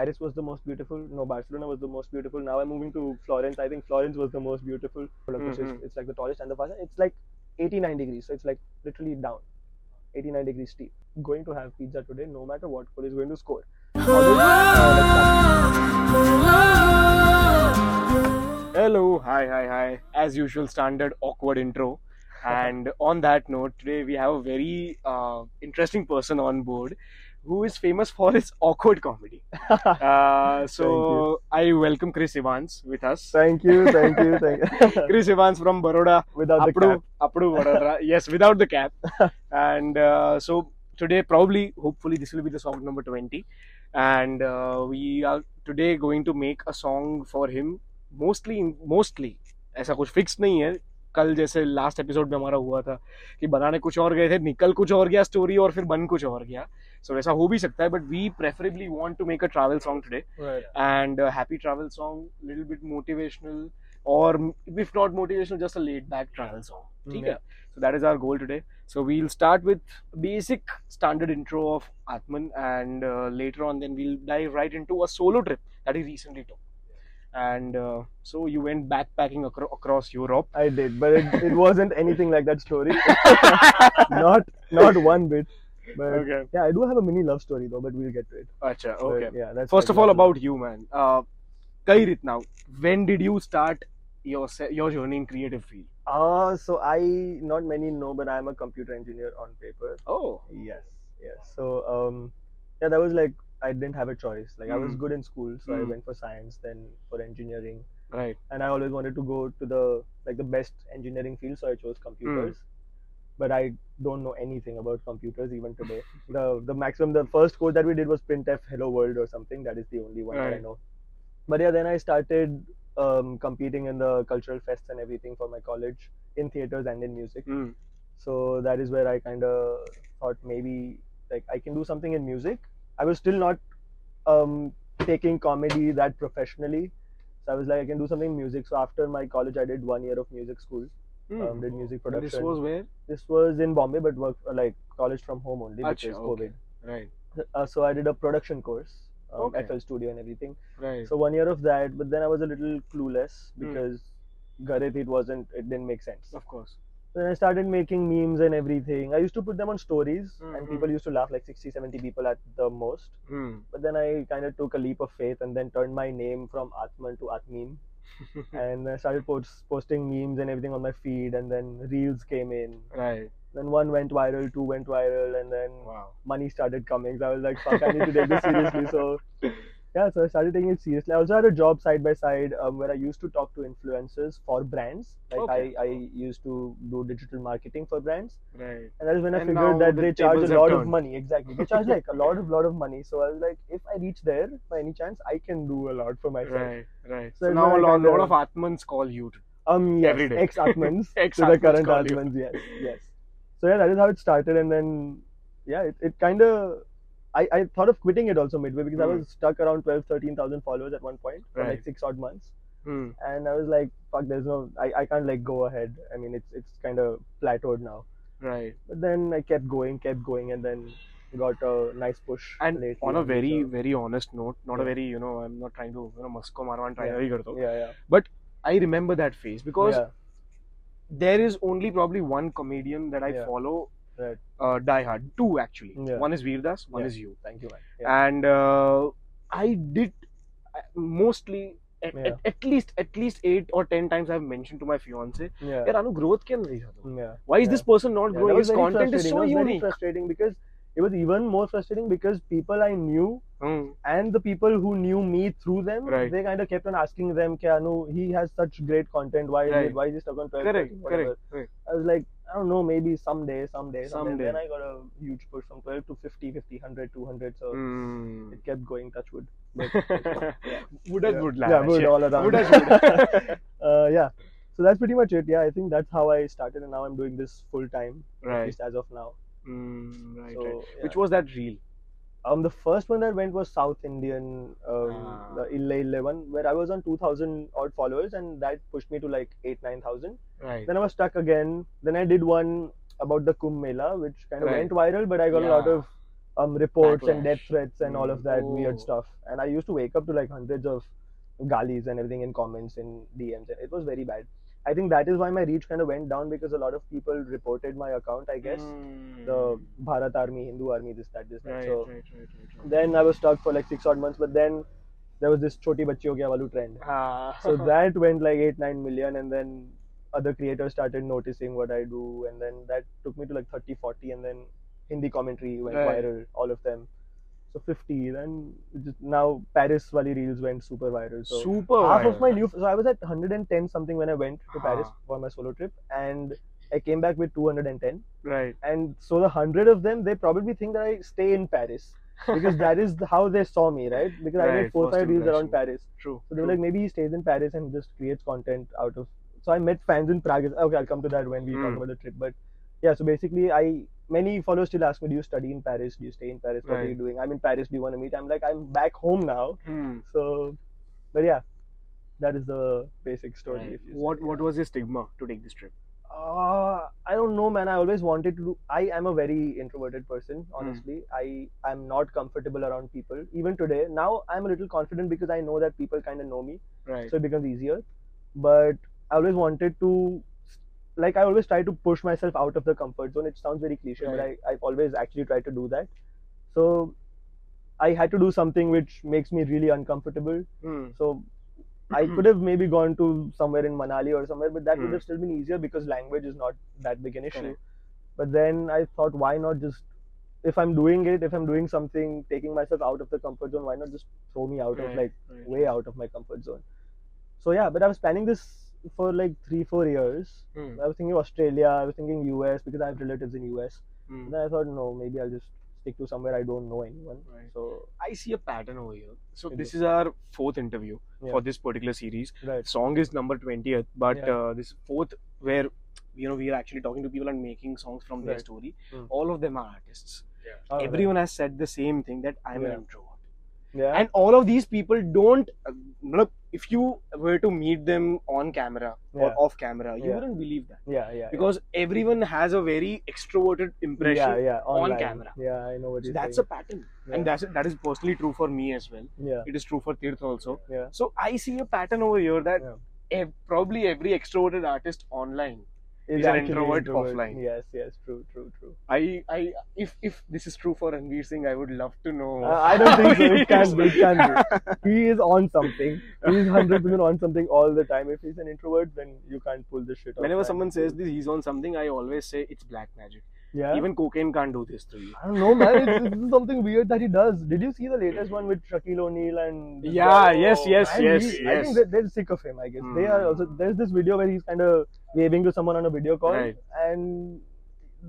Paris was the most beautiful. No, Barcelona was the most beautiful. Now I'm moving to Florence. I think Florence was the most beautiful. It's like the tallest and the fastest. It's like 89 degrees. So it's like literally down. 89 degrees steep. Going to have pizza today, no matter what. Kohli is going to score. Hello. Hi. As usual, standard awkward intro. And on that note, today we have a very interesting person on board who is famous for his awkward comedy. So I welcome Chris Evans with us. Thank you. Chris Evans from Baroda. Without the cap. Baroda. Yes, without the cap. And so today probably, hopefully this will be the song number 20. And we are today going to make a song for him. Mostly. ऐसा कुछ fix नहीं है. कल जैसे last episode में हमारा हुआ था कि बनाने कुछ और गए थे, निकल कुछ और गया स्टोरी और फिर बन कुछ और गया. सो वैसा हो भी सकता है, but we preferably want to make a travel song today and happy travel song, little bit motivational और if not motivational just a laid back travel song. ठीक है, so that is our goal today. So we will start with basic standard intro of Atman and later on then we will dive right into a solo trip that he recently took. And so you went backpacking across Europe. I did, but it wasn't anything like that story. Not one bit. But okay. Yeah, I do have a mini love story though, but we'll get to it. Acha, okay. But, yeah, that's first of all about you, man. Kairit now. When did you start your journey in creative field? So I, not many know, but I am a computer engineer on paper. Oh. Yes. So yeah, that was like. I didn't have a choice. Like I was good in school, so I went for science, then for engineering. Right. And I always wanted to go to the best engineering field, so I chose computers. But I don't know anything about computers even today. The first course that we did was printf hello world or something. That is the only one that I know. But yeah, then I started competing in the cultural fests and everything for my college in theaters and in music. So that is where I kind of thought maybe like I can do something in music. I was still not taking comedy that professionally, so I was like, I can do something in music. So after my college, I did 1 year of music school, did music production. And this was where? This was in Bombay, but worked like college from home only because COVID. Right. So I did a production course, FL Studio and everything. Right. So 1 year of that, but then I was a little clueless because it didn't make sense. Of course. Then I started making memes and everything. I used to put them on stories and people used to laugh, like 60-70 people at the most. But then I kind of took a leap of faith and then turned my name from Aatman to Atmeen. And I started posting memes and everything on my feed, and then reels came in. Right. Then one went viral, two went viral, and then money started coming. So I was like, fuck, I need to take this seriously. So yeah, so I started taking it seriously. I also had a job side by side where I used to talk to influencers for brands. Like I used to do digital marketing for brands. Right. And that is when I figured that they charge a lot of money. Exactly. They charge like a lot of money. So I was like, if I reach there by any chance, I can do a lot for myself. Right. So now a lot of Atmans call you. Yes, every day. Ex-Atmans. So the current Atmans, yes. So yeah, that is how it started, and then yeah, it kind of. I thought of quitting it also midway because I was stuck around 12,000-13,000 followers at one point for like 6 odd months. And I was like, fuck, there's no, I can't like go ahead. I mean, it's kind of plateaued now. Right. But then I kept going and then got a nice push. And lately, on a very, very honest note, not a very, I'm not trying to, masko maro and try to do it. Yeah. But I remember that phase because there is only probably one comedian that I follow. Right. Die Hard. Two actually. Yeah. One is Veerdas, one is you. Thank you, man. Yeah. And I did mostly at least 8 or 10 times I've mentioned to my fiance. Yeah. Why is this person not growing? His content is so unique. Very frustrating because it was even more frustrating because people I knew and the people who knew me through them, they kind of kept on asking them, he has such great content. Why is he stuck on 12? Correct. I was like, I don't know, maybe someday. Then I got a huge push from 12 to 50, 100, 200. So it kept going, touch wood. Wood all around. Yeah. So that's pretty much it. Yeah, I think that's how I started, and now I'm doing this full time, at least as of now. Yeah. Which was that reel? The first one that went was South Indian, the Ille one, where I was on 2,000 odd followers, and that pushed me to like 8,000-9,000. Right. Then I was stuck again. Then I did one about the Kumbh Mela, which kind of went viral, but I got a lot of reports and death threats and all of that weird stuff. And I used to wake up to like hundreds of galis and everything in comments and DMs. It was very bad. I think that is why my reach kind of went down, because a lot of people reported my account, I guess. The Bharat Army, Hindu Army, this, that. Right, so right. Then I was stuck for like 6 odd months, but then there was this Choti Bachchi Ho Gaya Walu trend. So that went like 8-9 million, and then other creators started noticing what I do, and then that took me to like 30-40, and then Hindi commentary went viral, all of them. So 50, then now Paris wali reels went super viral. So half of my new, so I was at 110 something when I went to Paris for my solo trip, and I came back with 210. Right. And so the 100 of them, they probably think that I stay in Paris, because that is how they saw me, right? Because I did 4-5 reels around Paris. So they were like, maybe he stays in Paris and just creates content out of. So I met fans in Prague. Okay, I'll come to that when we talk about the trip. But yeah, so basically many followers still ask me, do you study in Paris? Do you stay in Paris? What are you doing? I'm in Paris. Do you want to meet? I'm like, I'm back home now. So, but yeah, that is the basic story. Right. What was your stigma to take this trip? I don't know, man. I always wanted to do... I am a very introverted person, honestly. I am not comfortable around people. Even today, now I'm a little confident because I know that people kind of know me. Right. So it becomes easier. But I always wanted to... Like, I always try to push myself out of the comfort zone. It sounds very cliche, but I've always actually tried to do that. So, I had to do something which makes me really uncomfortable. So, I could have maybe gone to somewhere in Manali or somewhere, but that would have still been easier because language is not that big an issue. But then I thought, why not just, if I'm doing something, taking myself out of the comfort zone, why not just throw me out of, like, way out of my comfort zone? So, yeah, but I was planning this for like 3-4 years. I was thinking Australia, I was thinking US, because I have relatives in US. And then I thought, no, maybe I'll just stick to somewhere I don't know anyone. So I see a pattern over here. So this is our 4th interview for this particular series. Song is number 20th, but this is 4th where, you know, we are actually talking to people and making songs from their story. All of them are artists. Everyone has said the same thing, that I'm an introvert. And all of these people don't, look, if you were to meet them on camera or off camera, you wouldn't believe that. Because everyone has a very extroverted impression on camera. I know what you're saying. That's a pattern. And that is personally true for me as well. It is true for Tirth also. So I see a pattern over here that probably every extroverted artist online is an introvert offline. Yes, true. If this is true for Ranveer Singh, I would love to know. I don't think so. It can be. He is on something. He is 100% on something all the time. If he's an introvert, then you can't pull this shit off. Whenever someone says this, he's on something, I always say it's black magic. Yeah. Even cocaine can't do this to you. I don't know, man. It's something weird that he does. Did you see the latest one with Shaquille O'Neal and... Yes. I think they're sick of him, I guess. They are also... There's this video where he's kind of waving to someone on a video call, and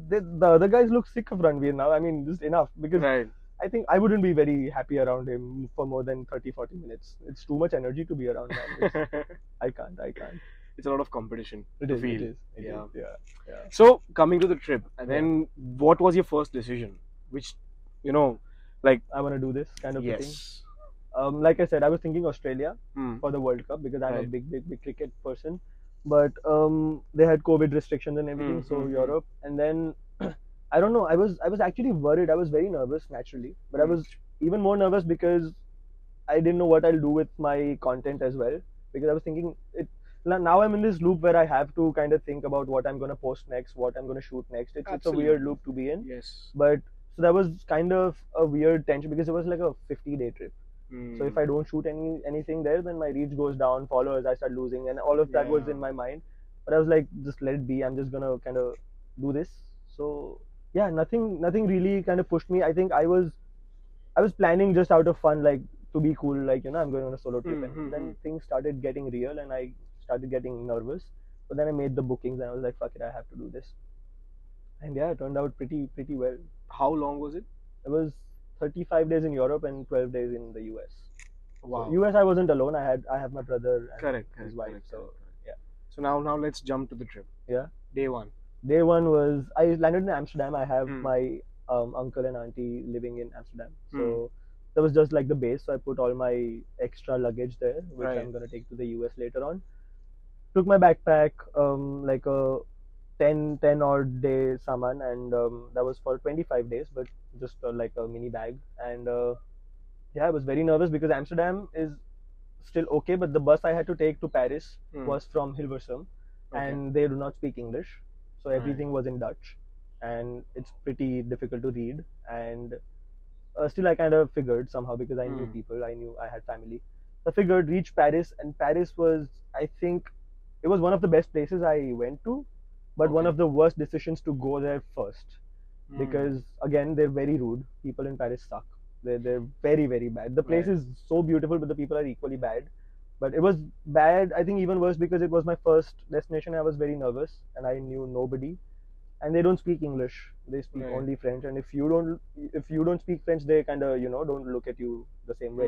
the other guys look sick of Ranveer now. I mean, just enough, because I think I wouldn't be very happy around him for more than 30-40 minutes. It's too much energy to be around him. I can't. It's a lot of competition. It is. So coming to the trip, and then what was your first decision? Which, you know, like, I want to do this kind of thing. Like I said, I was thinking Australia for the World Cup, because I'm a big cricket person. But they had COVID restrictions and everything, so Europe. And then I don't know. I was actually worried. I was very nervous naturally, but I was even more nervous because I didn't know what I'll do with my content as well. Because I was thinking, now I'm in this loop where I have to kind of think about what I'm gonna post next, what I'm gonna shoot next. It's a weird loop to be in. But so that was kind of a weird tension, because it was like a 50-day trip. So if I don't shoot anything there, then my reach goes down, followers, I start losing, and all of that was in my mind. But I was like, just let it be. I'm just gonna kind of do this. So yeah, nothing really kind of pushed me. I think I was planning just out of fun, like to be cool, like, you know, I'm going on a solo trip. And then things started getting real, and I started getting nervous. But then I made the bookings, and I was like, fuck it, I have to do this. And yeah, it turned out pretty well. How long was it? It was 35 days in Europe and 12 days in the US. Wow. So US, I wasn't alone. I have my brother and his wife. So now let's jump to the trip. Yeah. Day one. Day one was, I landed in Amsterdam. I have my uncle and auntie living in Amsterdam. So that was just like the base. So I put all my extra luggage there, which I'm going to take to the US later on. Took my backpack, like a 10 odd day saman, and that was for 25 days, but just like a mini bag. And yeah, I was very nervous because Amsterdam is still okay, but the bus I had to take to Paris was from Hilversum, and they do not speak English, so everything was in Dutch, and it's pretty difficult to read. And still I kind of figured somehow, because I knew people, I knew I had family. I figured reach Paris, and Paris was, I think, it was one of the best places I went to, but one of the worst decisions to go there first, because again, they're very rude. People in Paris suck. They're very, very bad. The place is so beautiful, but the people are equally bad. But it was bad, I think, even worse because it was my first destination. I was very nervous and I knew nobody, and they don't speak English. They speak only French, and if you don't speak French, they kind of, you know, don't look at you the same way.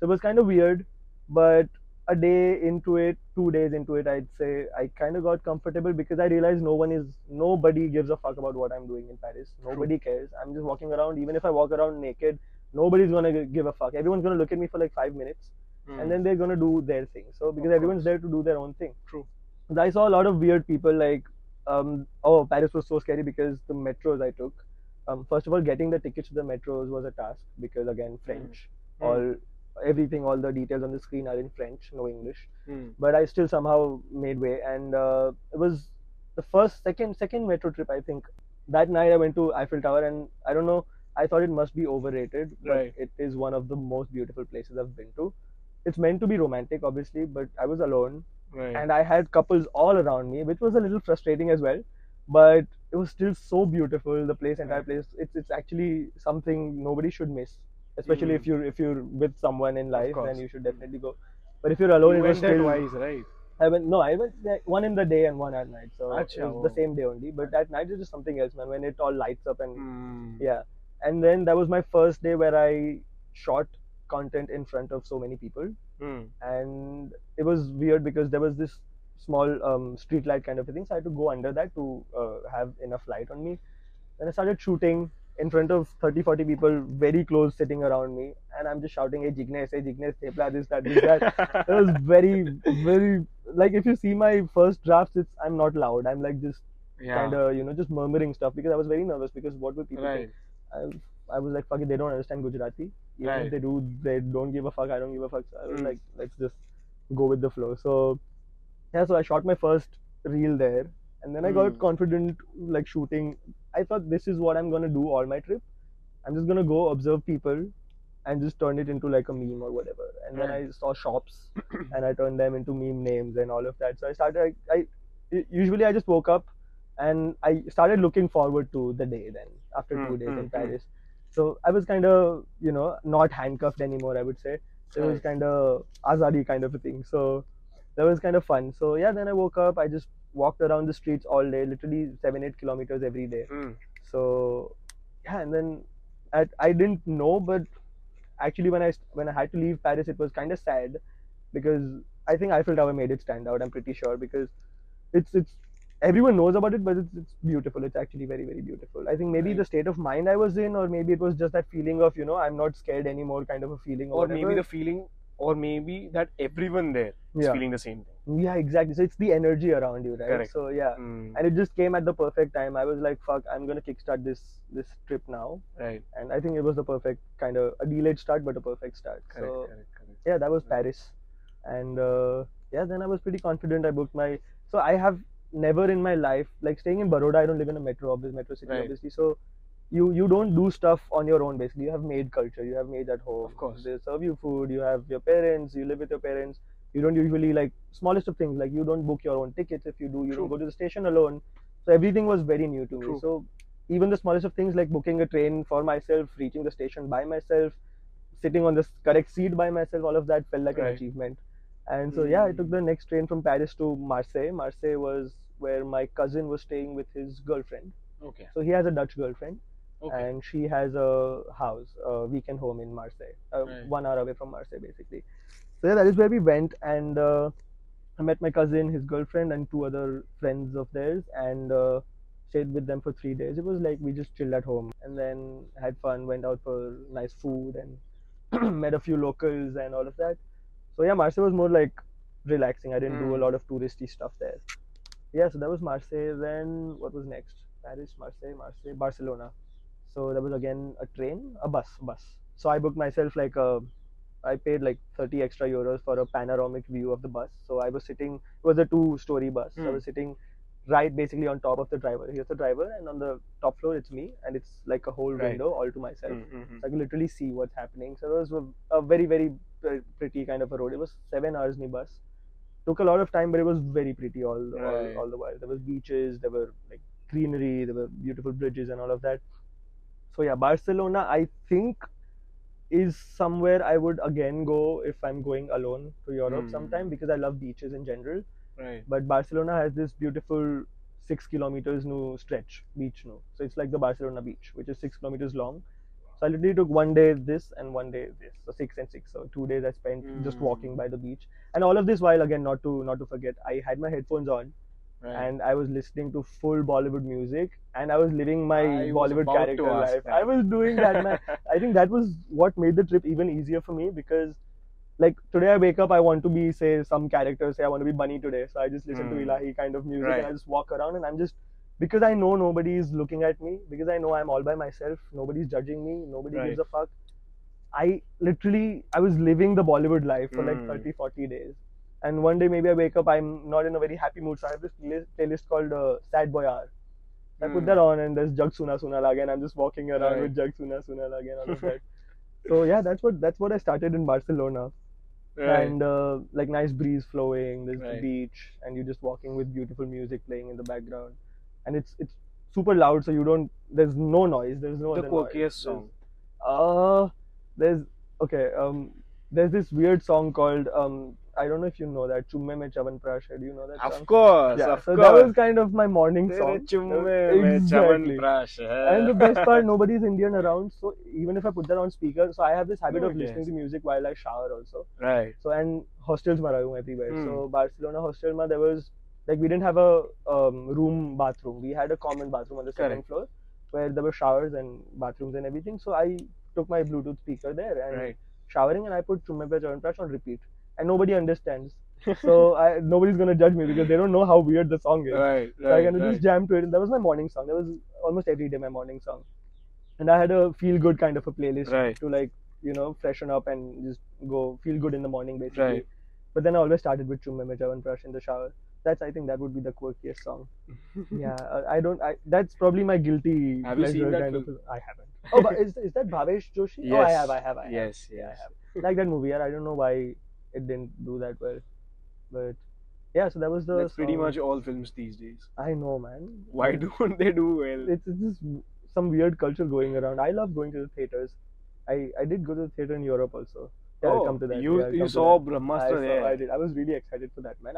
So it was kind of weird, but a day into it, 2 days into it, I'd say I kind of got comfortable because I realized nobody gives a fuck about what I'm doing in Paris. Nobody cares. I'm just walking around. Even if I walk around naked, nobody's gonna give a fuck. Everyone's gonna look at me for like 5 minutes, and then they're gonna do their thing. So because everyone's there to do their own thing. True. I saw a lot of weird people, like Paris was so scary because the metros I took. First of all, getting the tickets to the metros was a task because, again, French. All the details on the screen are in French, no English. But I still somehow made way, and it was the second metro trip, I think. That night I went to Eiffel Tower, and I don't know, I thought it must be overrated, but it is one of the most beautiful places I've been to. It's meant to be romantic, obviously, but I was alone, and I had couples all around me, which was a little frustrating as well. But it was still so beautiful, the place, entire place. It's actually something nobody should miss. Especially if you're with someone in life, then you should definitely go. But if you're alone, it was still twice, right? I went one in the day and one at night, so the same day only. But at night it's just something else, man. When it all lights up and yeah, and then that was my first day where I shot content in front of so many people, and it was weird because there was this small street light kind of a thing, so I had to go under that to have enough light on me. Then I started shooting in front of 30-40 people, very close, sitting around me, and I'm just shouting, hey Jignesh, Tepla, this, that, this, that. It was very, very, like, if you see my first drafts, I'm not loud. I'm like just kind of, you know, just murmuring stuff because I was very nervous because what would people think? I was like, fuck it, they don't understand Gujarati. Even if they do, they don't give a fuck, I don't give a fuck. So I was like, let's just go with the flow. So, yeah, so I shot my first reel there. And then I got confident, like, shooting. I thought this is what I'm going to do all my trip. I'm just going to go observe people and just turn it into like a meme or whatever. And then I saw shops and I turned them into meme names and all of that. So I started, usually I just woke up and I started looking forward to the day then after 2 days in Paris. So I was kind of, you know, not handcuffed anymore, I would say. So it was kind of azadi kind of a thing. So that was kind of fun. So yeah, then I woke up, I just walked around the streets all day, literally 7-8 kilometers every day. So yeah, and then I didn't know, but actually when I had to leave Paris, it was kind of sad because I think Eiffel Tower made it stand out. I'm pretty sure because it's everyone knows about it, but it's beautiful. It's actually very, very beautiful. I think maybe the state of mind I was in, or maybe it was just that feeling of, you know, I'm not scared anymore kind of a feeling, or whatever. Maybe the feeling. Or maybe that everyone there is feeling the same thing. Yeah, exactly. So it's the energy around you, right? Correct. So yeah, and it just came at the perfect time. I was like, "Fuck, I'm gonna kickstart this trip now." Right. And I think it was the perfect kind of a delayed start, but a perfect start. Correct. So correct. Yeah, that was Paris, and yeah, then I was pretty confident. I booked my. So I have never in my life, like staying in Baroda, I don't live in a metro city, obviously. So. You don't do stuff on your own, basically. You have maid culture. You have maids at home. Of course. They serve you food. You have your parents. You live with your parents. You don't usually, like, smallest of things. Like, you don't book your own tickets. If you do, you don't go to the station alone. So, everything was very new to me. So, even the smallest of things, like booking a train for myself, reaching the station by myself, sitting on the correct seat by myself, all of that felt like an achievement. And so, yeah, I took the next train from Paris to Marseille. Marseille was where my cousin was staying with his girlfriend. Okay. So, he has a Dutch girlfriend. Okay. And she has a house, a weekend home in Marseille, 1 hour away from Marseille, basically. So yeah, that is where we went, and I met my cousin, his girlfriend, and 2 other friends of theirs, and stayed with them for 3 days. It was like we just chilled at home, and then had fun, went out for nice food, and met a few locals and all of that. So yeah, Marseille was more like relaxing. I didn't do a lot of touristy stuff there. Yeah, so that was Marseille. Then what was next? Paris, Marseille, Barcelona. So that was again a train, a bus. So I booked myself like a, I paid like 30 extra euros for a panoramic view of the bus. So I was sitting, it was a two-story bus. So I was sitting right basically on top of the driver. Here's the driver and on the top floor it's me, and it's like a whole window all to myself. So I can literally see what's happening. So it was a very, very pretty kind of a road. It was 7 hours in the bus. Took a lot of time, but it was very pretty all the while. There was beaches, there were like greenery, there were beautiful bridges and all of that. So yeah, Barcelona I think is somewhere I would again go if I'm going alone to Europe sometime, because I love beaches in general. Right. But Barcelona has this beautiful 6 kilometers new stretch, beach new. So it's like the Barcelona beach, which is 6 kilometers long. So I literally took one day this and one day this, so 6 and 6. So 2 days I spent just walking by the beach, and all of this while again, not to forget, I had my headphones on, and I was listening to full Bollywood music, and I was living my Bollywood character life. That. I was doing that. Man. I think that was what made the trip even easier for me, because like today I wake up, I want to be some character. Say I want to be Bunny today, so I just listen to Ilahi kind of music, and I just walk around, and I'm just. Because I know nobody is looking at me, because I know I'm all by myself, nobody's judging me, nobody gives a fuck. I was living the Bollywood life for like 30-40 days. And one day maybe I wake up, I'm not in a very happy mood, so I have this playlist called Sad Boy Hour. I put that on, and there's Jag Soona Soona again. I'm just walking around with Jag Soona Soona again, all of that. So yeah, that's what I started in Barcelona. And like nice breeze flowing, there's the beach, and you're just walking with beautiful music playing in the background. And it's super loud, so you don't. There's no noise. There's no other noise. The quirkiest song. There's this weird song called I don't know if you know that, Chumme Mein Chavan Prashad. Do you know that song? Of course, yeah. So that was kind of my morning song. Chumme Mein Chavan Prashad. And the best part, nobody's Indian around, so even if I put that on speaker, so I have this habit of listening to music while I shower also. Right. So and hostels mein raha hu everywhere. So Barcelona hostel mein there was. Like we didn't have a room bathroom. We had a common bathroom on the second floor, where there were showers and bathrooms and everything. So I took my Bluetooth speaker there and showering, and I put Chumme Mein Chavan Prashad on repeat. And nobody understands, so nobody's gonna judge me because they don't know how weird the song is. So I kind of just jam to it, and that was my morning song. That was almost every day my morning song, and I had a feel good kind of a playlist to like freshen up and just go feel good in the morning basically. But then I always started with Chumme Mein Chavan Prashad in the shower. I think that would be the quirkiest song. Yeah, that's probably my guilty pleasure. Have you seen that film? I haven't. Oh, but is that Bhavesh Joshi? Yes. Oh, I have. Yes, I have. Like that movie, I don't know why it didn't do that well. But yeah, so that was the. That's song. Pretty much all films these days. I know, man. Why don't they do well? It's just some weird culture going around. I love going to the theaters. I did go to the theater in Europe also. Yeah, I'll come to that. You saw Brahmastra there? I did. I was really excited for that, man.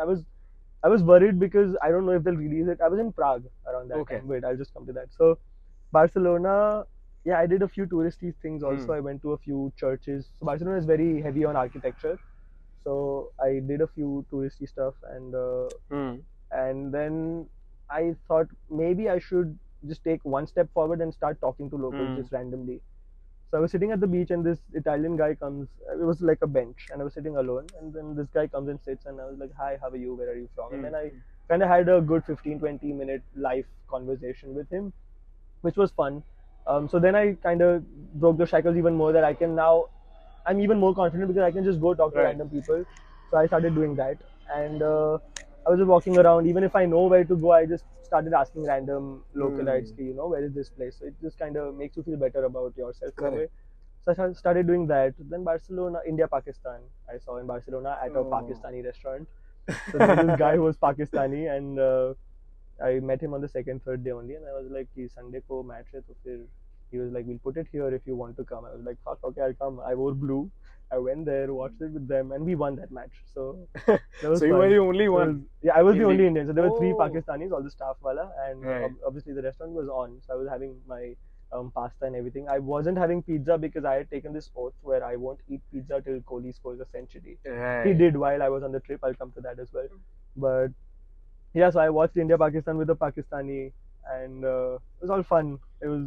I was worried because I don't know if they'll release it. I was in Prague around that time. Wait, I'll just come to that. So, Barcelona, yeah, I did a few touristy things also. I went to a few churches. So Barcelona is very heavy on architecture. So, I did a few touristy stuff and then I thought maybe I should just take one step forward and start talking to locals just randomly. So I was sitting at the beach and this Italian guy comes, it was like a bench and I was sitting alone, and then this guy comes and sits and I was like, hi, how are you, where are you from? And then I kind of had a good 15-20 minute live conversation with him, which was fun. So then I kind of broke the shackles even more that I'm even more confident because I can just go talk to random people. So I started doing that and I was just walking around, even if I know where to go, I just started asking random localites, where is this place? So it just kind of makes you feel better about yourself. So I started doing that. Then Barcelona, India, Pakistan. I saw in Barcelona at a Pakistani restaurant. So there was this guy who was Pakistani and I met him on the second, third day only. And I was like, Sunday ko match hai, toh phir. He was like, we'll put it here if you want to come. I was like, fuck, okay, I'll come. I wore blue. I went there, watched it with them, and we won that match. So, that was you were the only one? Yeah, I was the only Indian. So, there were three Pakistanis, all the staff wala, and obviously the restaurant was on. So, I was having my pasta and everything. I wasn't having pizza because I had taken this oath where I won't eat pizza till Kohli scores a century. He did while I was on the trip. I'll come to that as well. But, yeah, so I watched India-Pakistan with a Pakistani, and it was all fun. It was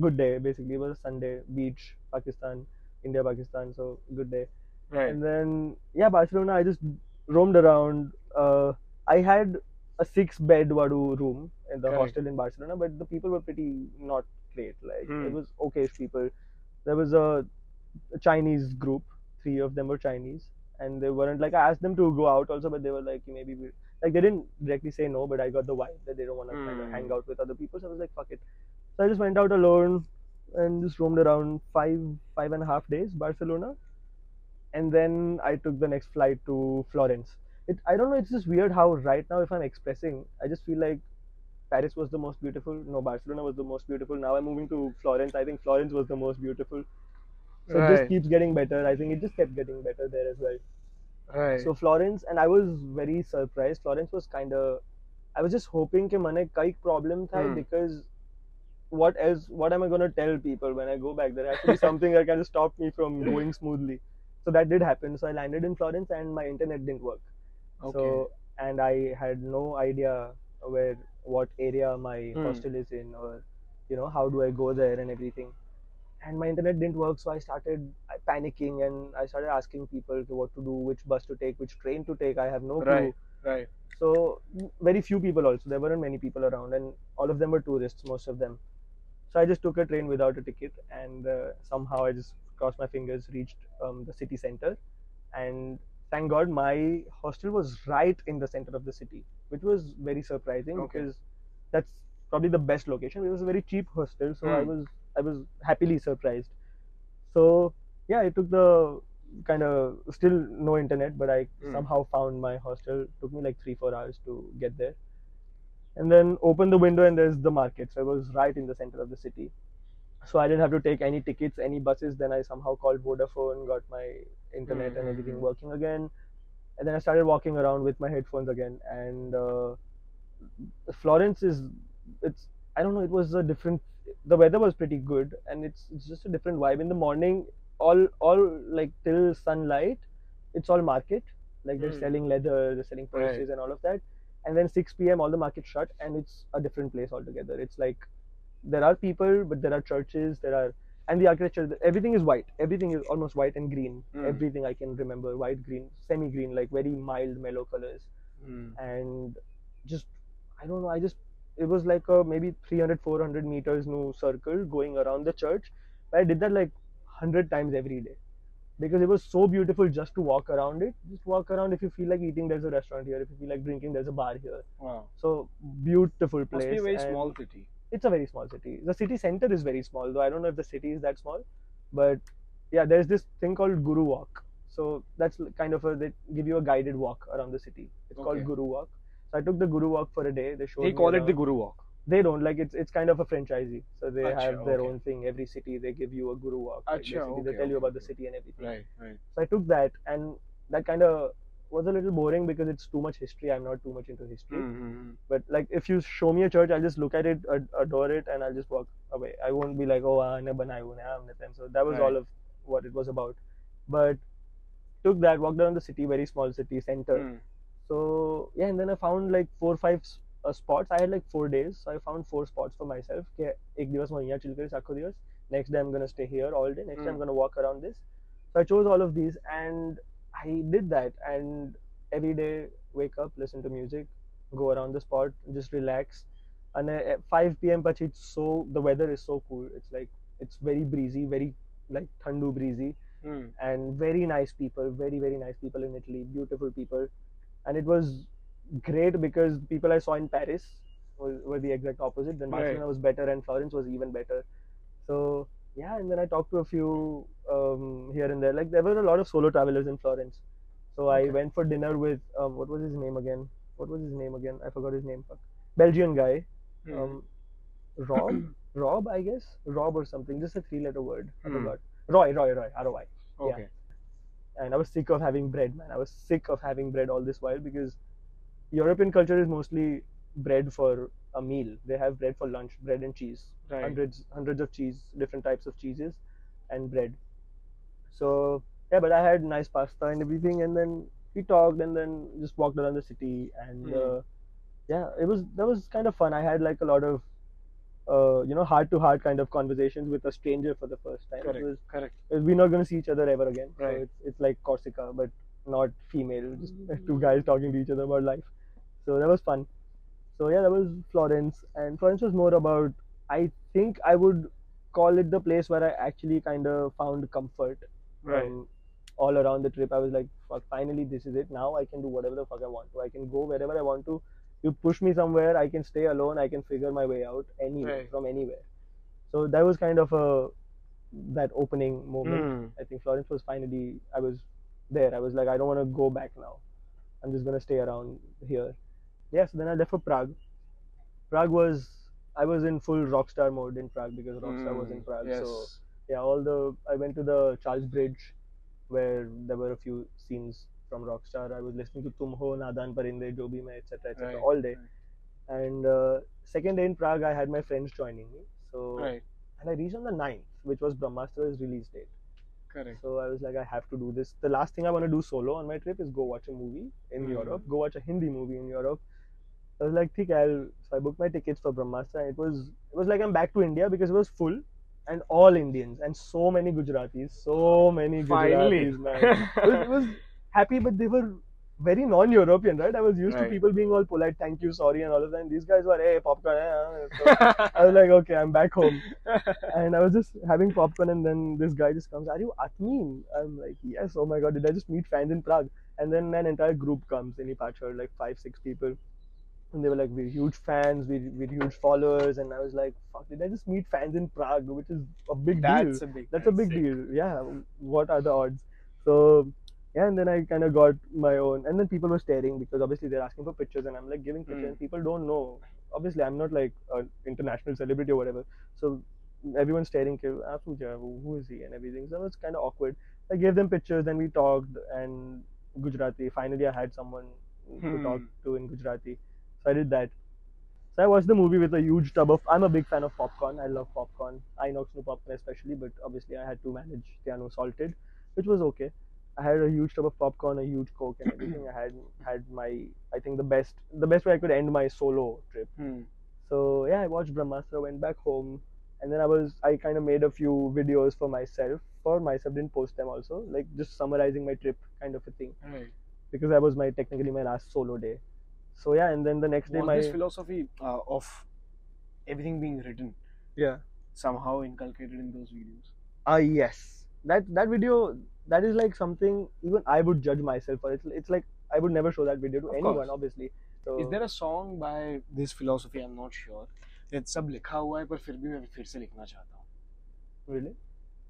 good day basically. It was a Sunday, beach, Pakistan, India, Pakistan, so good day. And then yeah, Barcelona, I just roamed around. I had a 6-bed Vadu room in the hostel in Barcelona, but the people were pretty not great. Like it was okay people. There was a Chinese group. 3 of them were Chinese, and they weren't like, I asked them to go out also, but they were like, maybe we like, they didn't directly say no, but I got the vibe that they don't want to kind of hang out with other people. So I was like, fuck it. So I just went out alone and just roamed around 5.5 days Barcelona, and then I took the next flight to Florence. I don't know, it's just weird how right now if I'm expressing, I just feel like Paris was the most beautiful. No, Barcelona was the most beautiful. Now I'm moving to Florence. I think Florence was the most beautiful. So it just keeps getting better. I think it just kept getting better there as well. Right. So Florence, and I was very surprised. Florence was kind of, I was just hoping that I had some problem because what else, what am I going to tell people when I go back there? There has to be something that kind of stopped me from going smoothly. So that did happen. So I landed in Florence and my internet didn't work. Okay. So, and I had no idea where, what area my hostel is in, or, you know, how do I go there and everything. And my internet didn't work, so I started panicking and I started asking people what to do, which bus to take, which train to take. I have no clue. Right. So very few people also. There weren't many people around, and all of them were tourists, most of them. So I just took a train without a ticket, and somehow I just crossed my fingers, reached the city center, and thank God my hostel was right in the center of the city, which was very surprising because that's probably the best location. It was a very cheap hostel, so I was happily surprised. So yeah, I took the kind of, still no internet, but I somehow found my hostel. It took me like 3-4 hours to get there, and then open the window and there's the market. So I was right in the center of the city, so I didn't have to take any tickets, any buses. Then I somehow called Vodafone, got my internet and everything working again, and then I started walking around with my headphones again. And Florence is, it's, I don't know, it was a different, the weather was pretty good, and it's just a different vibe. In the morning, all like till sunlight, it's all market. Like they're selling leather, they're selling purses and all of that. And then 6 p.m. all the market shut, and it's a different place altogether. It's like there are people, but there are churches, there are, and the architecture, everything is white. Everything is almost white and green. Everything I can remember, white, green, semi-green, like very mild, mellow colors. And just, I don't know, I just, it was like a maybe 300-400 meters new circle going around the church. But I did that like 100 times every day, because it was so beautiful just to walk around it. Just walk around. If you feel like eating, there's a restaurant here. If you feel like drinking, there's a bar here. Wow. So beautiful place. Must be a very small city. It's a very small city. The city center is very small, though I don't know if the city is that small. But yeah, there's this thing called Guru Walk. So that's kind of a, they give you a guided walk around the city. It's called Guru Walk. I took the Guru Walk for a day. They call it the Guru Walk. They don't, like, it's kind of a franchisee. So they have their own thing. Every city they give you a Guru Walk. They tell you about the city and everything. Right. So I took that, and that kind of was a little boring because it's too much history. I'm not too much into history. But like, if you show me a church, I'll just look at it, adore it, and I'll just walk away. I won't be like, oh, so that was all of what it was about. But took that, walked around the city, very small city center. So yeah, and then I found like 4 or 5 spots. I had like 4 days, so I found 4 spots for myself. Next day I'm gonna stay here all day. Next day I'm gonna walk around this. So I chose all of these, and I did that. And every day, wake up, listen to music, go around the spot, just relax. And at 5 p.m. it's so, the weather is so cool. It's like, it's very breezy, very like thandu breezy, and very nice people, very nice people in Italy, beautiful people. And it was great because people I saw in Paris were the exact opposite. Then Barcelona was better, and Florence was even better. So yeah, and then I talked to a few here and there. Like there were a lot of solo travelers in Florence. So I went for dinner with what was his name again? I forgot his name. Belgian guy, Rob, I guess, Rob or something. Just a 3-letter word. I forgot. Roy, R-O-Y. Okay. Yeah. And I was sick of having bread, man. I was sick of having bread all this while, because European culture is mostly bread for a meal. They have bread for lunch, bread and cheese, hundreds of cheese, different types of cheeses, and bread. So yeah, but I had nice pasta and everything, and then we talked, and then just walked around the city, and yeah, that was kind of fun. I had like a lot of heart-to-heart kind of conversations with a stranger for the first time. Correct. We're not going to see each other ever again. Right. So it's like Corsica, but not female. Just 2 guys talking to each other about life. So that was fun. So yeah, that was Florence, and Florence was more about, I think I would call it the place where I actually kind of found comfort. Right. All around the trip, I was like, fuck, finally this is it. Now I can do whatever the fuck I want to. I can go wherever I want to. You push me somewhere, I can stay alone, I can figure my way out anywhere, right, from anywhere. So that was kind of that opening moment. I think Florence was finally, I was there. I was like, I don't want to go back now. I'm just going to stay around here. Yeah, so then I left for Prague. Prague was, I was in full Rockstar mode in Prague because Rockstar was in Prague. Yes. So yeah, I went to the Charles Bridge, where there were a few scenes from Rockstar. I was listening to Tum Ho, Nadan Parinde, Jo Bhi Main, etc., etc., all day. Right. And second day in Prague, I had my friends joining me. So, and I reached on the 9th, which was Brahmastra's release date. Correct. So I was like, I have to do this. The last thing I want to do solo on my trip is go watch a movie in Europe, go watch a Hindi movie in Europe. I was like, theek, so I booked my tickets for Brahmastra, and it was like I'm back to India because it was full. And all Indians and so many Gujaratis, man. I was happy, but they were very non-European, right? I was used to people being all polite, thank you, sorry, and all of that. And these guys were, hey, popcorn. So I was like, okay, I'm back home. And I was just having popcorn, and then this guy just comes, are you Atmeen? I'm like, yes, oh my God, did I just meet fans in Prague? And then an entire group comes, and he patched like 5-6 people. And they were like, we're huge fans, we're huge followers. And I was like, fuck, did I just meet fans in Prague, which is a big deal. That's a big deal. Yeah, what are the odds? So, yeah, and then I kind of got my own. And then people were staring because obviously they're asking for pictures. And I'm like giving pictures. And people don't know. Obviously, I'm not like an international celebrity or whatever. So, everyone's staring, who is he and everything. So, it was kind of awkward. I gave them pictures. Then we talked and Gujarati. Finally, I had someone to talk to in Gujarati. I did that. So I watched the movie with a huge tub of... I'm a big fan of popcorn. I love popcorn. Inox no popcorn especially, but obviously I had to manage Tiano salted, which was okay. I had a huge tub of popcorn, a huge Coke and everything. I had my... I think the best way I could end my solo trip. So yeah, I watched Brahmastra, went back home, and then I kind of made a few videos for myself. Didn't post them also. Like just summarizing my trip kind of a thing. Right. Because that was technically my last solo day. So yeah, and then the next day this philosophy of everything being written, somehow inculcated in those videos. Yes, that video, that is like something even I would judge myself for. It's like I would never show that video to anyone, obviously. So is there a song by this philosophy? I'm not sure. It's sab likha hua hai, par fir bhi main fir se likhna chahta hu. Really?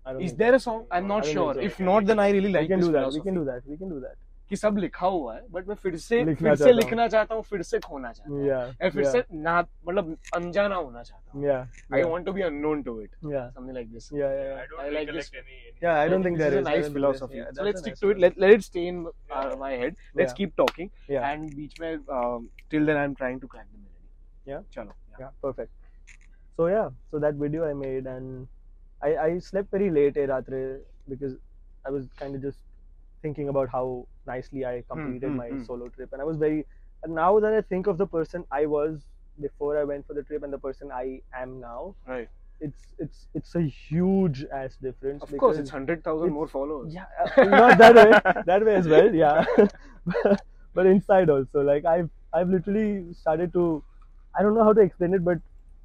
I don't. Is there a song? I'm not sure. If not, then I really like this philosophy. We can do that. कि सब लिखा हुआ है, but मैं फिर से लिखना चाहता हूँ, फिर से खोना चाहता हूँ, और फिर से ना मतलब अनजाना होना चाहता हूँ. I want to be unknown to it. Something like this. I like this. I don't think there is a nice philosophy. So let's stick to it. Let it stay in my head. Let's keep talking. And बीच में till then I'm trying to crack the melody. चलो. Perfect. So yeah, so that video I made, and I slept very late Ratre because I was kind of just thinking about how nicely I completed my solo trip. And I was very, and now that I think of the person I was before I went for the trip and the person I am now, right, it's a huge ass difference. Of course, it's 100,000 more followers. Yeah, not that way as well. Yeah, but inside also, like I've literally started to, I don't know how to explain it, but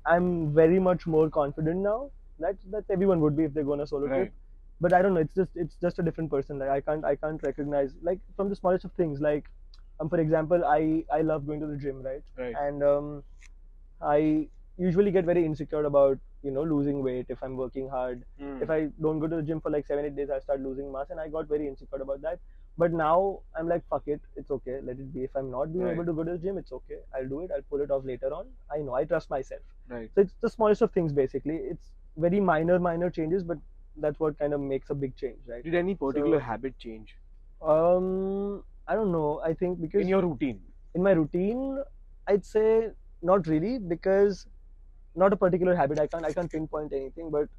I'm very much more confident now. That everyone would be if they go on a solo trip. But I don't know, it's just a different person. Like I can't recognize, like, from the smallest of things. Like for example, I love going to the gym, right? And I usually get very insecure about, you know, losing weight if I'm working hard. If I don't go to the gym for like 7-8 days, I start losing mass, and I got very insecure about that. But now I'm like, fuck it, it's okay, let it be. If I'm not being able to go to the gym, it's okay, I'll do it, I'll pull it off later on. I know, I trust myself. So it's the smallest of things basically. It's very minor changes, but that's what kind of makes a big change, right? Did any particular habit change? I don't know. I think because... In your routine? In my routine, I'd say not really, because not a particular habit. I can't pinpoint anything, but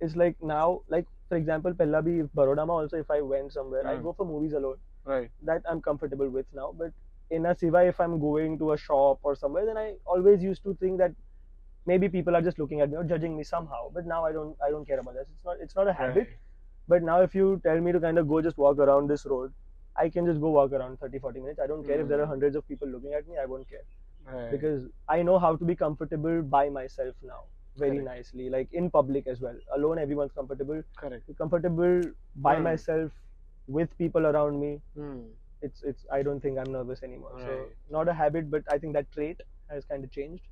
it's like now, like for example, Pella bhi, Baroda ma also, if I went somewhere, I go for movies alone. Right. That I'm comfortable with now. But in a Siva, if I'm going to a shop or somewhere, then I always used to think that maybe people are just looking at me or judging me somehow, but now I don't care about that. It's not a habit, but now if you tell me to kind of go just walk around this road, I can just go walk around 30-40 minutes. I don't care if there are hundreds of people looking at me. I won't care. right. Because I know how to be comfortable by myself now very Correct. Nicely, like in public as well. Alone, everyone's comfortable. Correct. Comfortable by myself, with people around me. It's I don't think I'm nervous anymore. Right. So not a habit, but I think that trait has kind of changed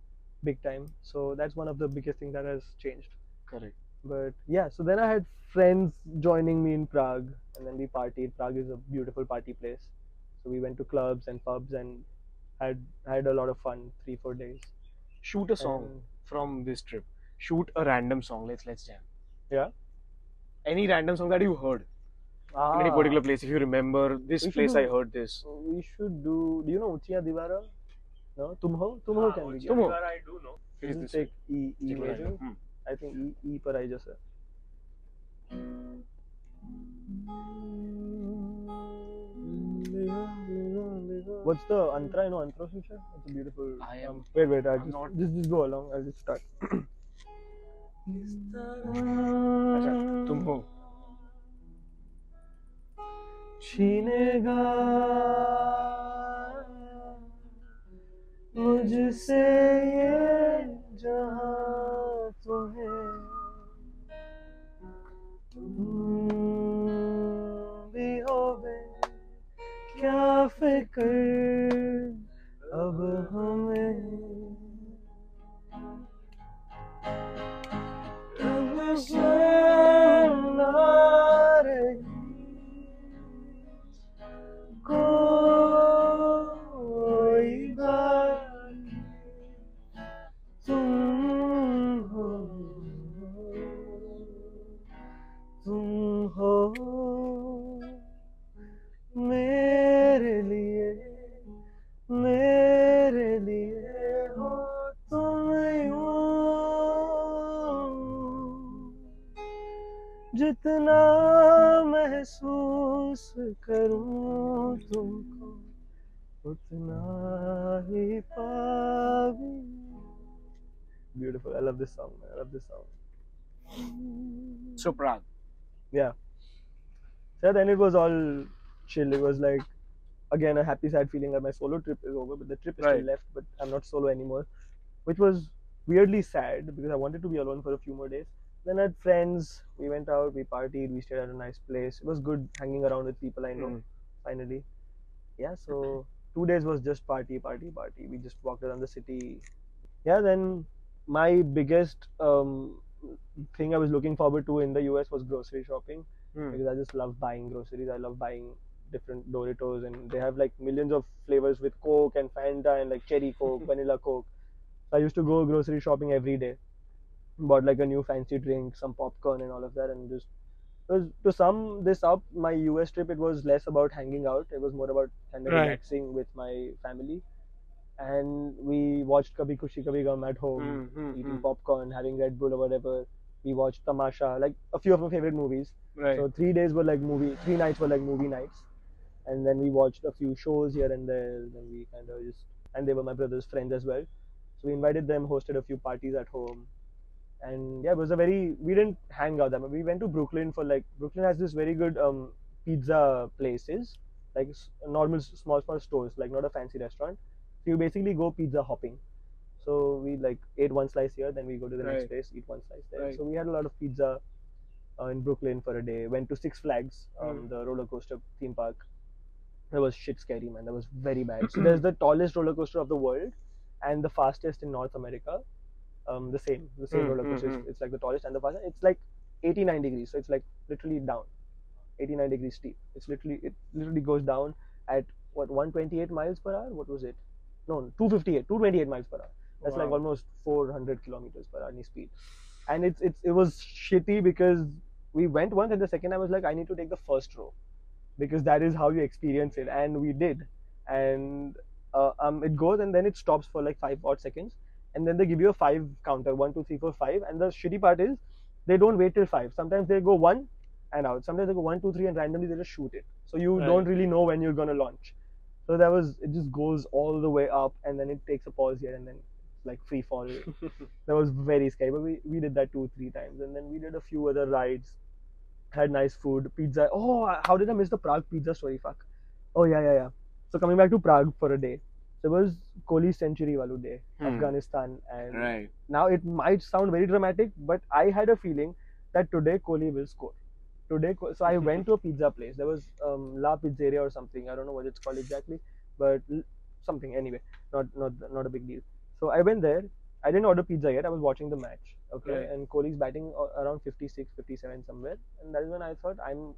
big time. So that's one of the biggest things that has changed. Correct. But yeah, so then I had friends joining me in Prague, and then we partied. Prague is a beautiful party place. So we went to clubs and pubs and had a lot of fun 3-4 days. Shoot a song from this trip. Shoot a random song. Let's jam. Yeah. Any random song that you heard. In any particular place, if you remember this place, I heard this. We should do. Do you know Uchiya Diwara? No, Tum Ho. Tum Ho can be. Tum Ho. I do know. Is this take E major? I think E पर आई जैसा. What's the antra? You know antra feature? It's a beautiful. I am. Wait. I just go along. I just start. अच्छा, Tum Ho. छीनेगा मुझसे ये जहाँ तुम्हें तुम भी होगे क्या फिक्र अब हमें तुम से नारे जितना महसूस करूं तुमको उतना ही पाऊं. Beautiful. I love this song. Man. I love this song. So proud. Yeah. So then it was all chill. It was like again a happy sad feeling that my solo trip is over, but the trip is still left. But I'm not solo anymore, which was weirdly sad because I wanted to be alone for a few more days. Then I had friends, we went out, we partied, we stayed at a nice place. It was good hanging around with people I know, finally. Yeah, so 2 days was just party. We just walked around the city. Yeah, then my biggest thing I was looking forward to in the US was grocery shopping. Because I just love buying groceries. I love buying different Doritos, and they have like millions of flavors with Coke and Fanta and like cherry Coke, vanilla Coke. So I used to go grocery shopping every day. Bought like a new fancy drink, some popcorn and all of that, and just to sum this up, my US trip, it was less about hanging out, it was more about kind of relaxing with my family, and we watched Kabhi Khushi Kabhi Gham at home, eating popcorn, having Red Bull or whatever. We watched Tamasha, like a few of my favorite movies. So 3 days were like movie nights, and then we watched a few shows here and there. Then we kind of just, and they were my brother's friends as well, so we invited them, hosted a few parties at home. And yeah, it was a very, we didn't hang out that much. We went to Brooklyn for like, Brooklyn has this very good pizza places, like normal small stores, like not a fancy restaurant. So you basically go pizza hopping. So we like ate one slice here, then we go to the next place, eat one slice there. So we had a lot of pizza in Brooklyn for a day. Went to Six Flags, the roller coaster theme park. That was shit scary, man. That was very bad. So there's the tallest roller coaster of the world and the fastest in North America. The same roller coaster. It's like the tallest and the fastest. It's like 89 degrees, so it's like literally down, 89 degrees steep. It literally goes down at what, 128 miles per hour? What was it? No, 228 miles per hour. That's like almost 400 kilometers per hour any speed. And it was shitty because we went once, and the second time I was like, I need to take the first row because that is how you experience it, and we did. And it goes and then it stops for like 5 odd seconds. And then they give you a 5 counter, 1, 2, 3, 4, 5. And the shitty part is, they don't wait till 5. Sometimes they go 1 and out. Sometimes they go 1, 2, 3, and randomly they just shoot it. So you don't really know when you're gonna launch. So that was, it just goes all the way up, and then it takes a pause here, and then like free fall. That was very scary. But we did that 2-3 times, and then we did a few other rides. Had nice food, pizza. Oh, how did I miss the Prague pizza story? Fuck. Oh yeah. So coming back to Prague for a day. So it was Kohli's century वाले day, Afghanistan, and right. Now it might sound very dramatic, but I had a feeling that today Kohli will score. Today, so I went to a pizza place. There was La Pizzeria or something. I don't know what it's called exactly, but something anyway. Not a big deal. So I went there. I didn't order pizza yet. I was watching the match. Okay, right. And Kohli's batting around 56, 57 somewhere, and that is when I thought I'm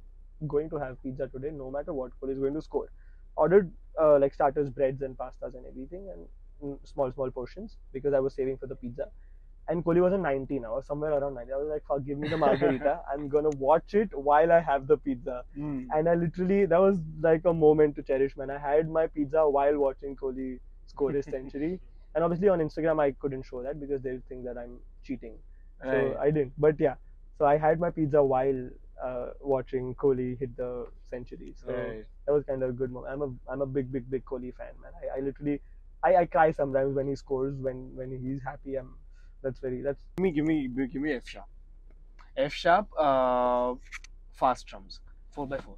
going to have pizza today, no matter what. Kohli is going to score. Ordered like starters, breads and pastas and everything, and small portions because I was saving for the pizza. And Kohli was a 90 now, somewhere around 90. I was like, fuck, give me the margarita. I'm gonna watch it while I have the pizza. And I literally, that was like a moment to cherish, man. I had my pizza while watching Kohli score his century. And obviously on Instagram, I couldn't show that because they'll think that I'm cheating. Right. So I didn't. But yeah, so I had my pizza while watching Kohli hit the century, so right. That was kind of a good moment. I'm a big Kohli fan, man. I literally I cry sometimes when he scores, when he's happy. That's give me F sharp fast drums 4x4.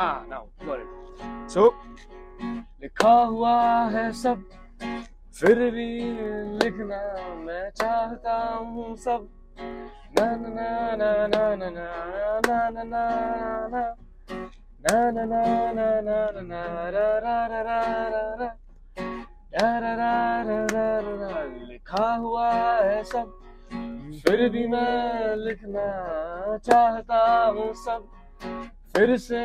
Ah, now got it. So, लिखा हुआ है सब फिर भी लिखना मैं चाहता हूँ सब ना ना ना ना ना ना ना ना ना ना ना ना ना ना ना रा रा रा रा रा रा रा रा रा लिखा हुआ है सब फिर भी मैं लिखना चाहता हूँ सब फिर से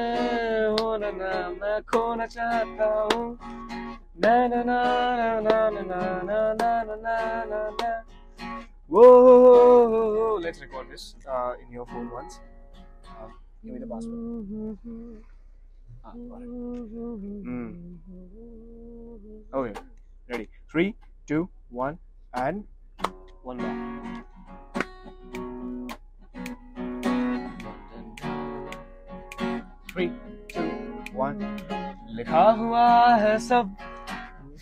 होना ना मैं खोना चाहता हूँ ना ना ना ना ना ना ना ना ना ना ना Whoa, let's record this in your phone once. Give me the password. Got it. Okay, ready. 3, 2, 1, and one more. Three, two, one. लिखा हुआ है सब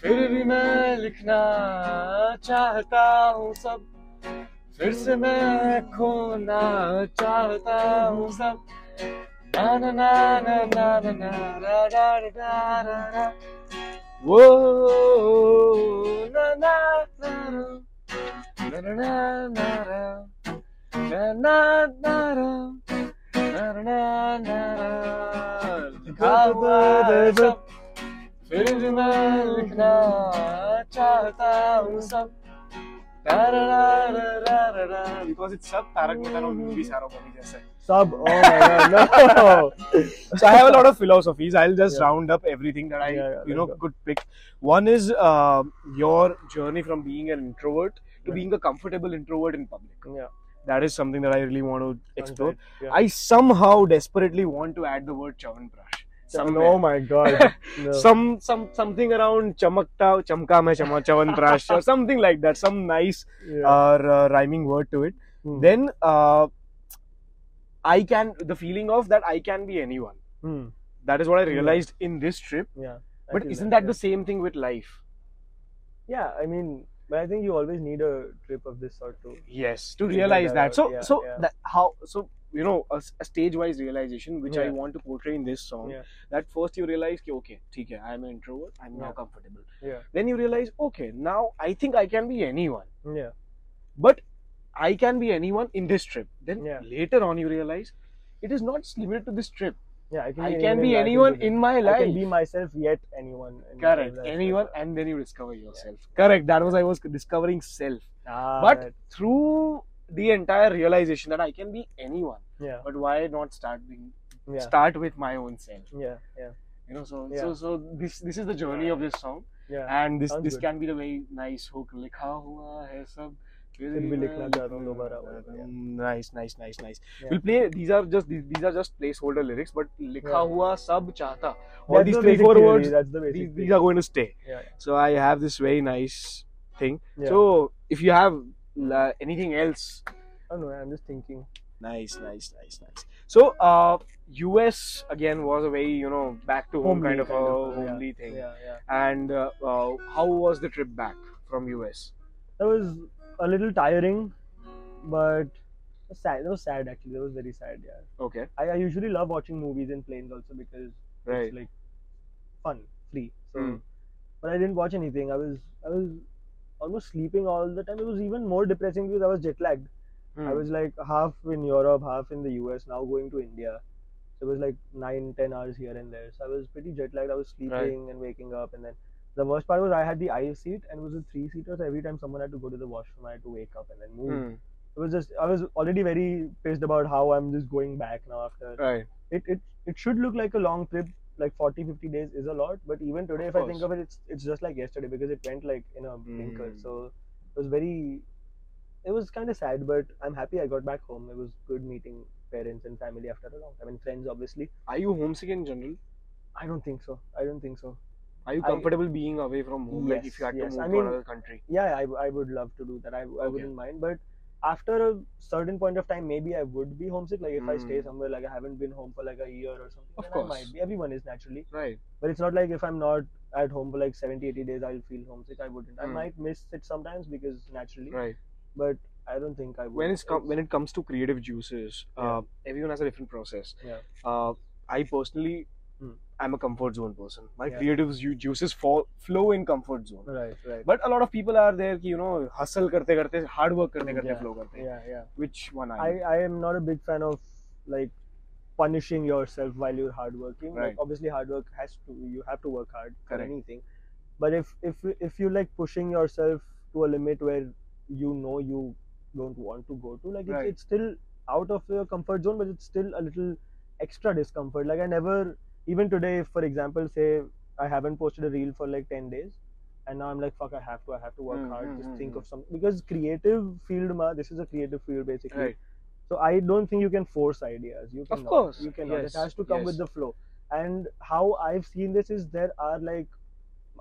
फिर भी मैं लिखना चाहता हूँ सब फिर से मैं खोना चाहता हूँ सब ना ना ना ना ना ना ना ना ना ना ना ना वो ना ना ना ना ना ना ना ना ना ना लिखा हुआ है सब फिर भी मैं लिखना चाहता हूँ सब because it's सब तारक मेहता और मूवी सारोमनी जैसे सब oh my god no so I have a lot of philosophies I'll just round up everything that I could pick one is your journey from being an introvert to being a comfortable introvert in public That is something that I really want to explore. Right, yeah. I somehow desperately want to add the word chavan prash. Somewhere. Oh my god! No. Something around chamakta, chamka mein chavan prash, or something like that. Some nice rhyming word to it. Then the feeling of that I can be anyone. That is what I realized in this trip. Yeah. But isn't that the same thing with life? Yeah, I mean. But I think you always need a trip of this sort to to realize that. A stage-wise realization, which I want to portray in this song. That first you realize, okay, ठीक है, I am an introvert, I am now comfortable. Then you realize, okay, now I think I can be anyone. But I can be anyone in this trip. Then later on you realize, it is not limited to this trip. Yeah, I can be anyone in my life. I can be myself, yet anyone. Correct. Anyone, and then you discover yourself. Yeah. Correct. That was I was discovering self. But through the entire realization that I can be anyone. Yeah. But why not start being? Yeah. Start with my own self. Yeah. Yeah. You know, so yeah. so this is the journey of this song. Yeah. And this can be the very nice hook. Likha hua hai sab. Nice. Yeah. We'll play. These are just placeholder lyrics, but likha hua sab chahta. All these 3-4 words. These are going to stay. Yeah. So I have this very nice thing. Yeah. So if you have anything else, I don't know. I'm just thinking. Nice. So US again was a very, you know, back to home kind of a homely thing. Yeah. And how was the trip back from US? That was a little tiring, but sad. It was sad actually. It was very sad, yeah. Okay. I usually love watching movies in planes also because it's like fun, free. So, but I didn't watch anything. I was almost sleeping all the time. It was even more depressing because I was jet lagged. I was like half in Europe, half in the US. Now going to India, so it was like 9-10 hours here and there. So I was pretty jet lagged. I was sleeping and waking up, and then. The worst part was I had the aisle seat and it was a 3-seater, so every time someone had to go to the washroom, I had to wake up and then move. It was just, I was already very pissed about how I'm just going back now after. It should look like a long trip, like 40-50 days is a lot, but even today if I think of it, it's just like yesterday because it went like in a blinker. So it was kind of sad, but I'm happy I got back home. It was good meeting parents and family after a long time, and friends obviously. Are you homesick in general? I don't think so. Are you comfortable being away from home? Yes, like if you had to move to another country? Yeah, I would love to do that. I wouldn't mind. But after a certain point of time, maybe I would be homesick. Like if I stay somewhere, like I haven't been home for like a year or something. Of course. I might be. Everyone is naturally. Right. But it's not like if I'm not at home for like 70-80 days, I'll feel homesick. I wouldn't. I might miss it sometimes because naturally. Right. But I don't think I would. When it comes to creative juices, everyone has a different process. Yeah. I personally... I'm a comfort zone person. My creative juices flow in comfort zone. Right. But a lot of people are there, you know, hustle karte karte, hard work karte karte, flow karte. Yeah. Which one are you? I am not a big fan of like punishing yourself while you're hard working. Right. Like, obviously, hard work you have to work hard for anything. But if you like pushing yourself to a limit where you know you don't want to go to, like it's still out of your comfort zone, but it's still a little extra discomfort. Like I never. Even today, if, for example, say I haven't posted a reel for like 10 days and now I'm like, fuck, I have to work hard, just think of something. Because creative field, this is a creative field basically. Right. So I don't think you can force ideas. Of course, you cannot. It has to come with the flow. And how I've seen this is there are like,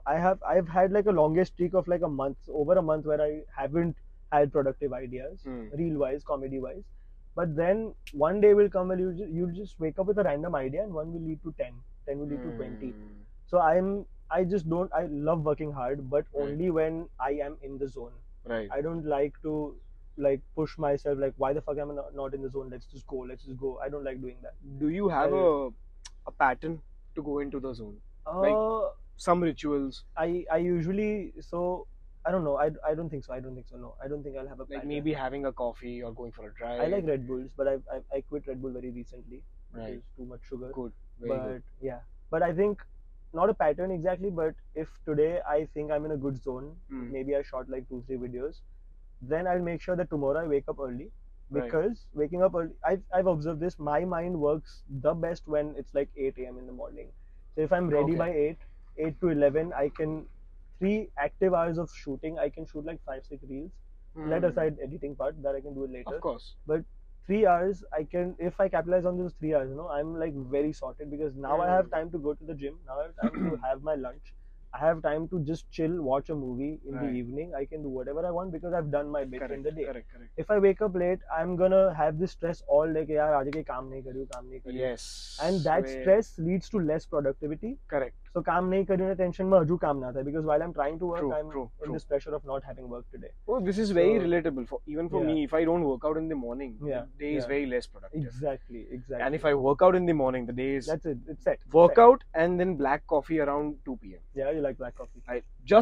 I've had like a longest streak of like over a month where I haven't had productive ideas, reel wise, comedy wise. But then one day will come where you just wake up with a random idea and one will lead to 10 will lead to 20. So I love working hard, but only when I am in the zone. Right. I don't like to like push myself like why the fuck am I not in the zone? Let's just go. I don't like doing that. Do you have a pattern to go into the zone? Like some rituals. I don't know. I don't think so. No, I don't think I'll have a pattern. Like maybe having a coffee or going for a drive. I like Red Bulls, but I quit Red Bull very recently. Right. It's too much sugar. Good. Very good. Yeah. But I think not a pattern exactly. But if today I think I'm in a good zone, maybe I shot like 2-3 videos, then I'll make sure that tomorrow I wake up early because waking up early. I've observed this. My mind works the best when it's like 8 a.m. in the morning. So if I'm ready by 8 to 11, I can. 3 active hours of shooting, I can shoot like 5-6 reels. Let aside editing part, that I can do it later. Of course. But 3 hours, I can, if I capitalize on those 3 hours, you know, I'm like very sorted because now I have time to go to the gym, now I have time to have my lunch, I have time to just chill, watch a movie in the evening, I can do whatever I want because I've done my bit in the day. Correct. If I wake up late, I'm gonna have this stress all day, yaar aaj ke kaam nahi kariyo. Yes. And that stress leads to less productivity. Correct. So, kaam nahi kariyo na tension mein aju kaam na tha because while I'm trying to work, I'm in this pressure of not having work today. Oh, this is very relatable even for me. If I don't work out in the morning, the day is very less productive. Exactly. And if I work out in the morning, the day is that's it. It's set. Workout and then black coffee around 2 p.m. Yeah, you like black coffee.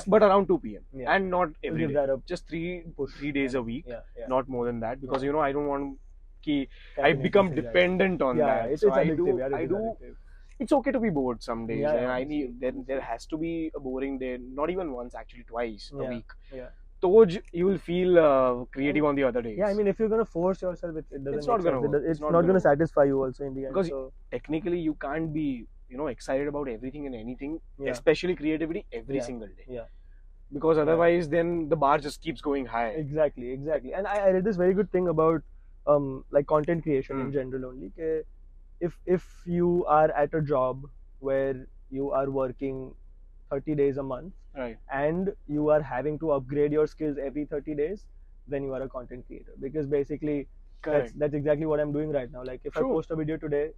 But around 2 p.m. Yeah. And not every day. Just three days a week, not more than that because you know I don't want ki I become dependent on that. It's so I do. It's okay to be bored some days. And I mean, there has to be a boring day. Not even once, actually, twice a week. Yeah. Toj, you will feel creative on the other days. Yeah, I mean, if you're gonna force yourself, it doesn't. It's not gonna work. It's not gonna satisfy you also in the end. Because technically, you can't be, you know, excited about everything and anything, especially creativity, every single day. Yeah. Because otherwise, then the bar just keeps going high. Exactly, exactly. And I read this very good thing about like content creation in general only. Ke if you are at a job where you are working 30 days a month, and you are having to upgrade your skills every 30 days, then you are a content creator. Because basically, that's exactly what I'm doing right now. Like if I post a video today,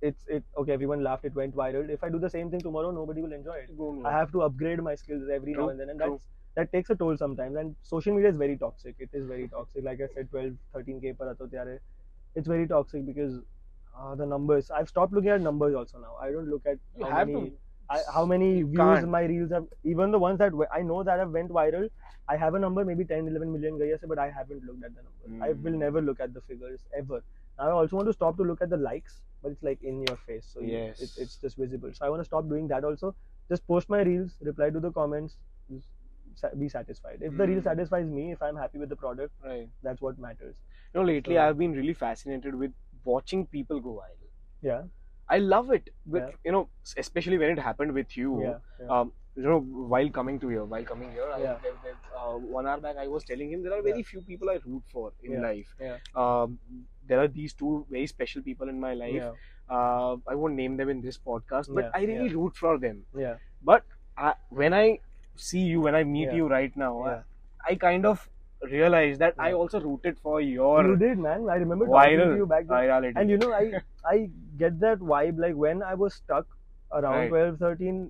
it's okay, everyone laughed, it went viral. If I do the same thing tomorrow, nobody will enjoy it. I have to upgrade my skills every now and then, and that takes a toll sometimes. And social media is very toxic. It is very toxic. Like I said, 12, 13K par ato tyare. It's very toxic because the numbers. I've stopped looking at numbers also now. I don't look at how many views my reels have. Even the ones that I know that have went viral, I have a number, maybe 10, 11 million guys, but I haven't looked at the number. I will never look at the figures ever. Now I also want to stop to look at the likes, but it's like in your face. So it's just visible. So I want to stop doing that also. Just post my reels, reply to the comments, just be satisfied. If the reel satisfies me, if I'm happy with the product, that's what matters. You know, lately I've been really fascinated with watching people go viral. Yeah. I love it. But, you know, especially when it happened with you. You know, while coming here, I 1 hour back I was telling him there are very few people I root for in life. There are these two very special people in my life. I won't name them in this podcast, but I really root for them. But when I see you, when I meet you right now, I kind of realize that I also rooted for your. You did, man. I remember talking to you back then. Virality. And you know, I get that vibe. Like when I was stuck around 12, 13,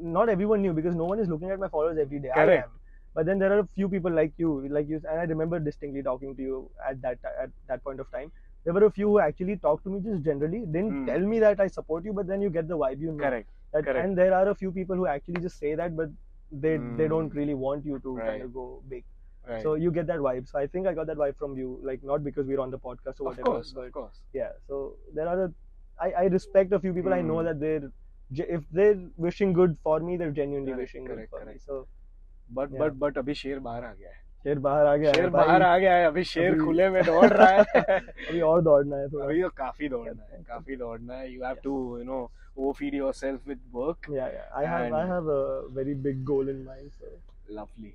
not everyone knew because no one is looking at my followers every day. I am. But then there are a few people like you, and I remember distinctly talking to you at that point of time. There were a few who actually talked to me just generally, didn't tell me that I support you, but then you get the vibe, you know. Correct. And there are a few people who actually just say that, but they don't really want you to kind of go big. So you get that vibe. So I think I got that vibe from you, like not because we're on the podcast or whatever. Of course. Yeah. So there are I respect a few people. I know that if they're wishing good for me, they're genuinely wishing good for me. So, but अभी शेर बाहर आ गया है. शेर बाहर आ गया है. अभी शेर खुले में दौड़ रहा है. अभी और दौड़ना है थोड़ा. अभी तो काफी दौड़ना है. You have to, you know, overfeed yourself with work. Yeah. I have a very big goal in mind. So. Lovely.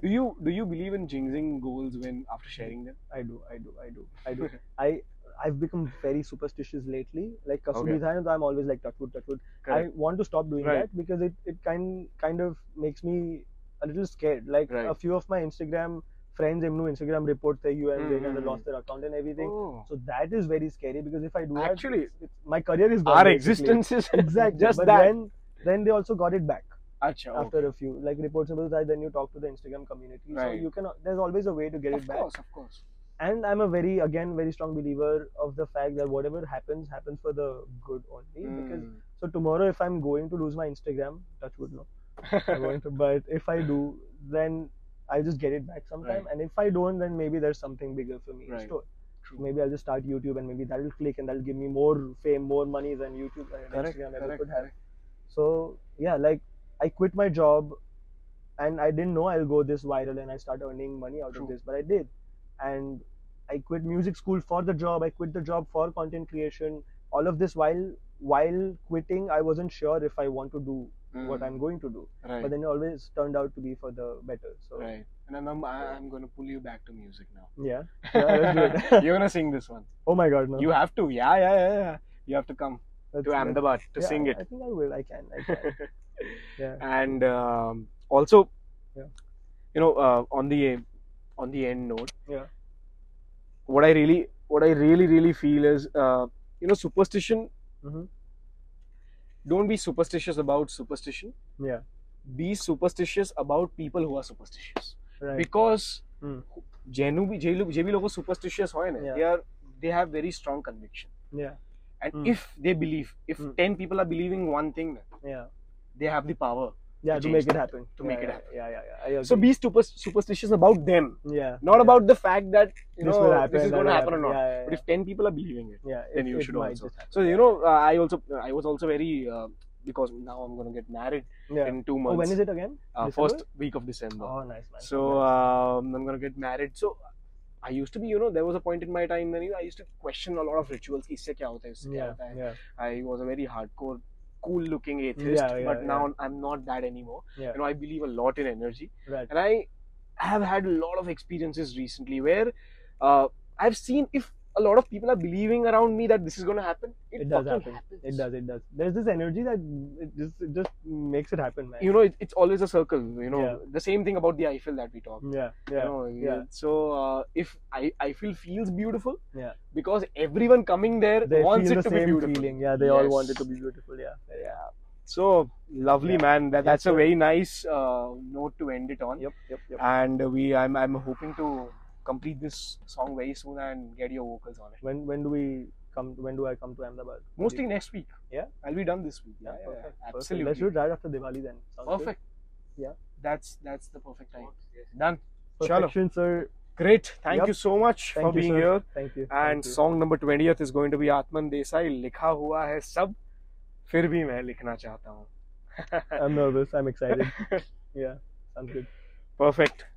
Do you believe in jinxing goals when after sharing them? I do. I've become very superstitious lately. Like Kasubizhan, I'm always like touchwood. I want to stop doing that because it kind of makes me a little scared. Like a few of my Instagram friends, Instagram report that you and they kind of lost their account and everything. So that is very scary because if I do that, actually, my career is gone. Our existence is exactly just but that. Then they also got it back. After a few like reports about that, then you talk to the Instagram community. So you can. There's always a way to get it back. Of course. And I'm a very strong believer of the fact that whatever happens for the good only. Because so tomorrow, if I'm going to lose my Instagram, touch wood, no. I'm going to. But if I do, then I'll just get it back sometime. And if I don't, then maybe there's something bigger for me in store. Maybe I'll just start YouTube, and maybe that'll click, and that'll give me more fame, more money than YouTube and Instagram ever could have. So yeah, like. I quit my job and I didn't know I'll go this viral and I start earning money out of this, but I did. And I quit music school for the job. I quit the job for content creation. All of this while quitting, I wasn't sure if I want to do what I'm going to do. But then it always turned out to be for the better. So. And I'm going to pull you back to music now. Yeah, let's do it. You're going to sing this one. Oh my God, no. You have to. Yeah. You have to come to Ahmedabad to sing it. I think I will. I can. Yeah. And also, you know, on the end note, what I really feel is, you know, superstition. Don't be superstitious about superstition. Yeah. Be superstitious about people who are superstitious. Right. Because जे भी लोगों superstitious होए ना, they have very strong conviction. Yeah. And if they believe, if 10 people are believing one thing, they have the power Yeah, to make it happen. To make it happen. So be superstitious about them. Yeah. Not about the fact that you know this is going to happen or not. Yeah, yeah, but if 10 people are believing it, yeah, then you should also. So you know, I was also very. Because now I'm going to get married in 2 months. Oh, when is it again? First week of December. Oh, nice, man. So, I'm going to get married. So, I used to be, you know, there was a point in my time when I used to question a lot of rituals. Isse kya hota hai, isse kya hota hai. Yeah. I was a very hardcore, cool-looking atheist. Yeah, yeah, but now I'm not that anymore. Yeah. You know, I believe a lot in energy. Right. And I have had a lot of experiences recently where I've seen if a lot of people are believing around me that this is going to happen. It does happen. It does. There's this energy that it just makes it happen, man. You know, it's always a circle. You know, the same thing about the Eiffel that we talked. Yeah. You know, so if Eiffel feels beautiful, because everyone coming there wants it to be beautiful. Feeling. Yeah, they all want it to be beautiful. Yeah. So lovely, man. That's a very nice note to end it on. Yep. And I'm hoping to complete this song very soon and get your vocals on it. When do I come to Ahmedabad? Mostly next week. Yeah, I'll be done this week. Yeah, perfect. Absolutely. Let's do it right after Diwali then. Sounds perfect. Good. Yeah, that's the perfect time. Yes. Done. Perfection, sir. Great. Thank you so much for being here. Thank you. And song number 20th is going to be Aatman Desai. लिखा हुआ है सब, फिर भी मैं लिखना चाहता हूँ. I'm nervous. I'm excited. Yeah, sounds good. Perfect.